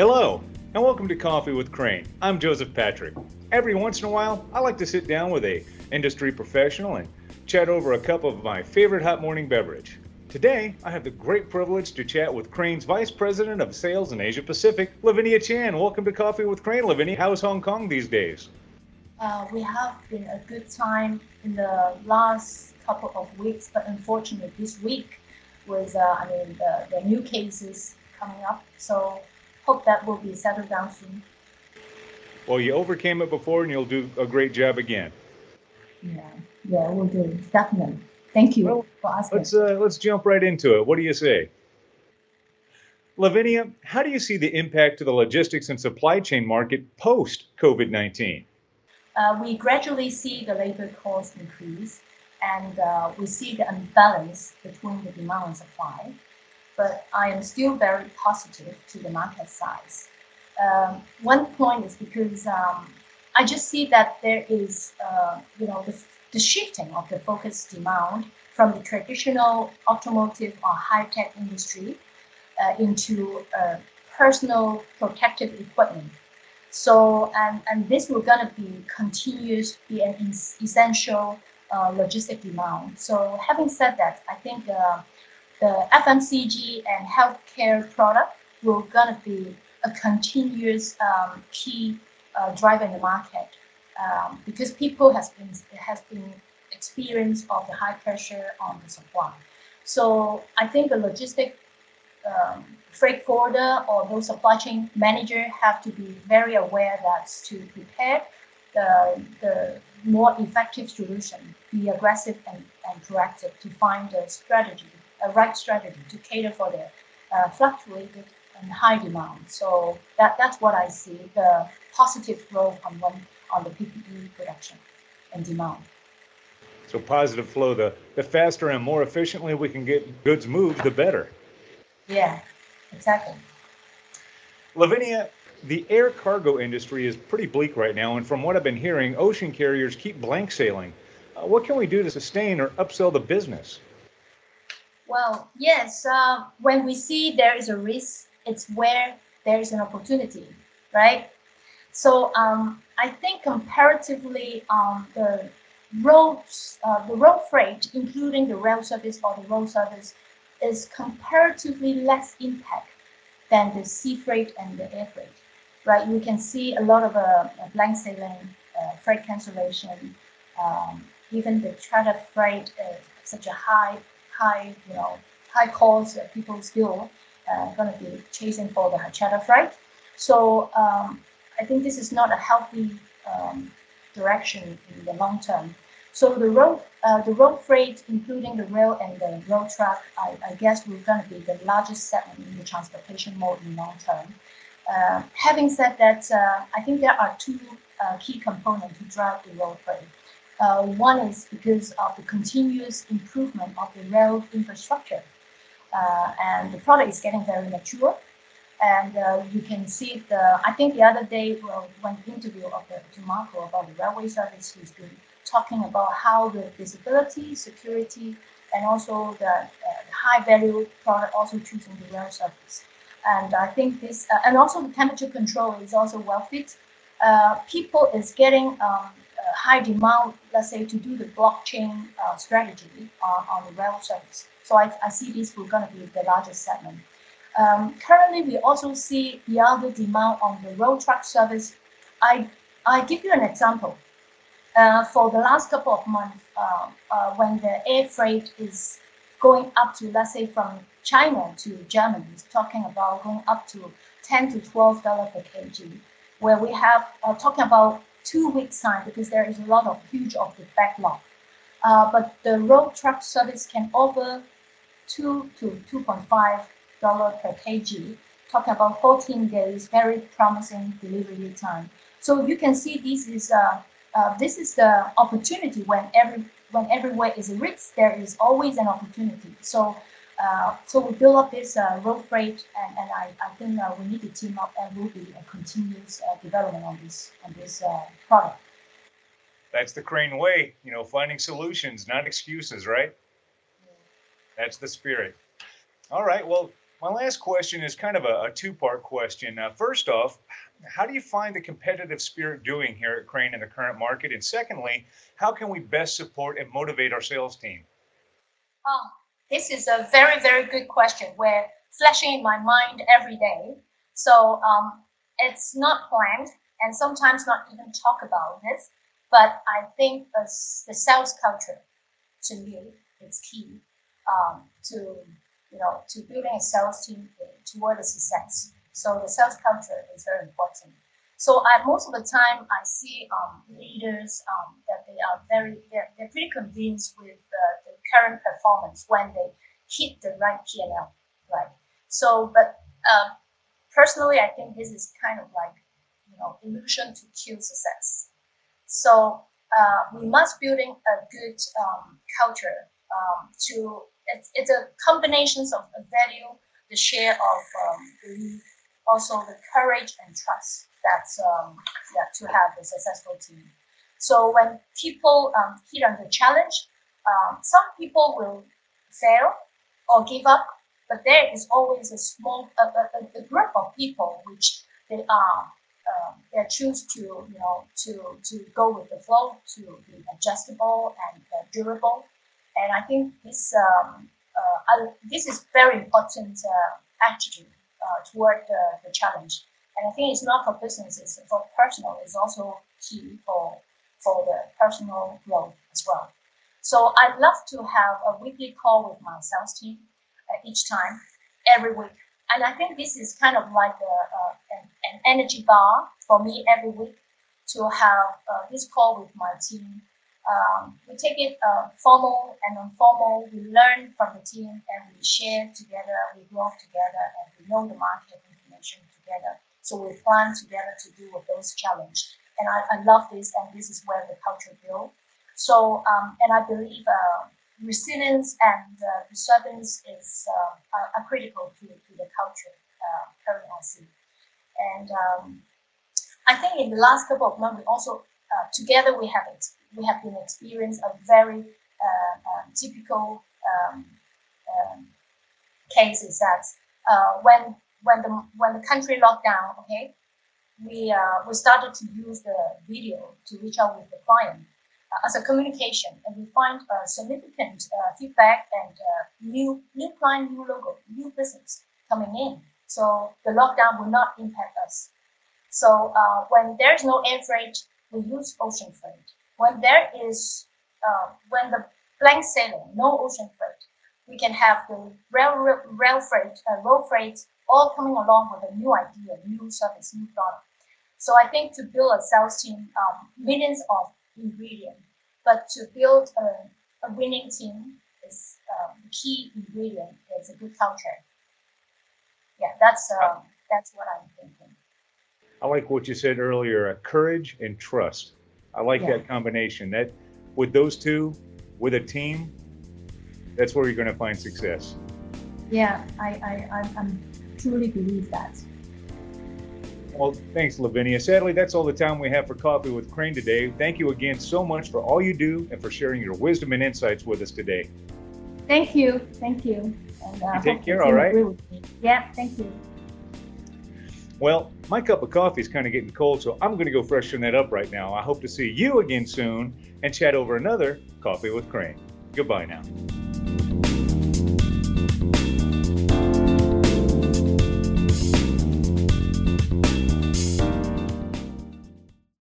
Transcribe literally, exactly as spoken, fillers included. Hello, and welcome to Coffee with Crane. I'm Joseph Patrick. Every once in a while, I like to sit down with a industry professional and chat over a cup of my favorite hot morning beverage. Today, I have the great privilege to chat with Crane's Vice President of Sales in Asia Pacific, Lavinia Chan. Welcome to Coffee with Crane, Lavinia. How is Hong Kong these days? Uh, we have been a good time in the last couple of weeks, but unfortunately this week was, uh, I mean, the, the new cases coming up, so hope that will be settled down soon. Well, you overcame it before and you'll do a great job again. Yeah, yeah, we'll do. Definitely. Thank you well, for asking. Let's, uh, let's jump right into it. What do you say? Lavinia, how do you see the impact to the logistics and supply chain market post COVID nineteen? Uh, we gradually see the labor costs increase, and uh, we see the imbalance between the demand and supply. But I am still very positive to the market size. Um, one point is because um, I just see that there is, uh, you know, the, the shifting of the focus demand from the traditional automotive or high-tech industry uh, into uh, personal protective equipment. So, and, and this will gonna be continues to be an essential uh, logistic demand. So having said that, I think uh, the F M C G and healthcare product will gonna be a continuous um, key uh, driver in the market um, because people has been has been experience of the high pressure on the supply. So I think the logistic um, freight forwarder or those supply chain manager have to be very aware that to prepare the the more effective solution, be aggressive and, and proactive to find a strategy. A right strategy to cater for the uh, fluctuated and high demand. So that, that's what I see, the positive growth on one, on the P P E production and demand. So positive flow, the, the faster and more efficiently we can get goods moved, the better. Yeah, exactly. Lavinia, the air cargo industry is pretty bleak right now. And from what I've been hearing, ocean carriers keep blank sailing. Uh, what can we do to sustain or upsell the business? Well, yes, uh, when we see there is a risk, it's where there is an opportunity, right? So um, I think comparatively, um, the roads, uh, the road freight, including the rail service or the road service, is comparatively less impact than the sea freight and the air freight, right? You can see a lot of uh, blank sailing, uh, freight cancellation, um, even the charter freight, uh, such a high high, you know, high calls that people still uh, going to be chasing for the charter freight. So um, I think this is not a healthy um, direction in the long term. So the road, uh, the road freight, including the rail and the road truck, I, I guess we're going to be the largest segment in the transportation mode in the long term. Uh, having said that, uh, I think there are two uh, key components to drive the road freight. Uh, one is because of the continuous improvement of the rail infrastructure, uh, and the product is getting very mature. And uh, you can see the. I think the other day, well, when the interview of the, to Marco about the railway service, he's been talking about how the visibility, security, and also the uh, high-value product also choosing the rail service. And I think this, uh, and also the temperature control is also well fit. Uh, people is getting. Um, high demand, let's say, to do the blockchain uh, strategy on, on the rail service. So I, I see this will going to be the largest segment. Um, currently, we also see the other demand on the road truck service. I, I give you an example. Uh, for the last couple of months, uh, uh, when the air freight is going up to, let's say, from China to Germany, it's talking about going up to ten to twelve dollars per kg, where we have, uh, talking about two weeks time, because there is a lot of huge of the backlog. Uh, but the road truck service can offer two to two point five dollars per kg, talking about fourteen days, very promising delivery time. So you can see this is uh, uh, this is the opportunity when every when everywhere is a risk, there is always an opportunity. So uh, so we build up this uh, road freight, and, and I, I think uh, we need to team up, and will be a continuous uh, development on this on this uh, product. That's the Crane way, you know, finding solutions, not excuses, right? Yeah. That's the spirit. All right, well, My last question is kind of a, a two-part question. Uh, first off, how do you find the competitive spirit doing here at Crane in the current market? And secondly, how can we best support and motivate our sales team? Oh, this is a very, very good question where flashing in my mind every day. So um, it's not planned and sometimes not even talk about this, but I think as the sales culture to me is key um, to you know, to building a sales team toward a success. So the sales culture is very important. So I, most of the time I see um, leaders um, that they are very, they're, they're pretty convinced with uh, the current performance when they hit the right P and L, right? So, but uh, personally, I think this is kind of like, you know, illusion to kill success. So uh, we must build in a good um, culture um, to, It's, it's a combination of the value, the share of um, belief, also the courage and trust that's um, yeah, to have a successful team. So when people um, hit on the challenge, um, some people will fail or give up, but there is always a small a, a, a group of people which they are um, they choose to you know to to go with the flow, to be adjustable and uh, durable. And I think this um, uh, this is very important uh, attitude uh, toward uh, the challenge. And I think it's not for business; it's for personal. It's also key for for the personal growth as well. So I love to have a weekly call with my sales team uh, each time, every week. And I think this is kind of like a, a, an, an energy bar for me every week to have uh, this call with my team. Um, we take it uh, formal and informal. We learn from the team and we share together, we grow together, and we know the market information together. So we plan together to deal with those challenges. And I, I love this, and this is where the culture builds. So, um, and I believe uh, resilience and uh, perseverance is uh, are, are critical to, to the culture uh, currently I see. And um, I think in the last couple of months, we also uh, together we have it. We have been experiencing a very uh, um, typical um, um, case is that uh, when when the when the country locked down, okay, we uh, we started to use the video to reach out with the client uh, as a communication, and we find uh, significant uh, feedback and uh, new new client, new logo, new business coming in. So the lockdown will not impact us. So uh, when there is no air freight, we use ocean freight. When there is, uh, when the blank sailing, no ocean freight, we can have the rail, rail, rail freight, uh, road freight, all coming along with a new idea, new service, new product. So I think to build a sales team, um, millions of ingredients, but to build a, a winning team is um, the key ingredient. It's a good culture. Yeah, that's um, that's what I'm thinking. I like what you said earlier: uh, courage and trust. I like yeah. that combination. That with those two, with a team, that's where you're going to find success. Yeah, I I, I, I truly believe that. Well, thanks, Lavinia. Sadly, that's all the time we have for Coffee with Crane today. Thank you again so much for all you do and for sharing your wisdom and insights with us today. Thank you. Thank you. And, uh, you take care, all right? Yeah, thank you. Well, my cup of coffee is kind of getting cold, so I'm going to go freshen that up right now. I hope to see you again soon and chat over another Coffee with Crane. Goodbye now.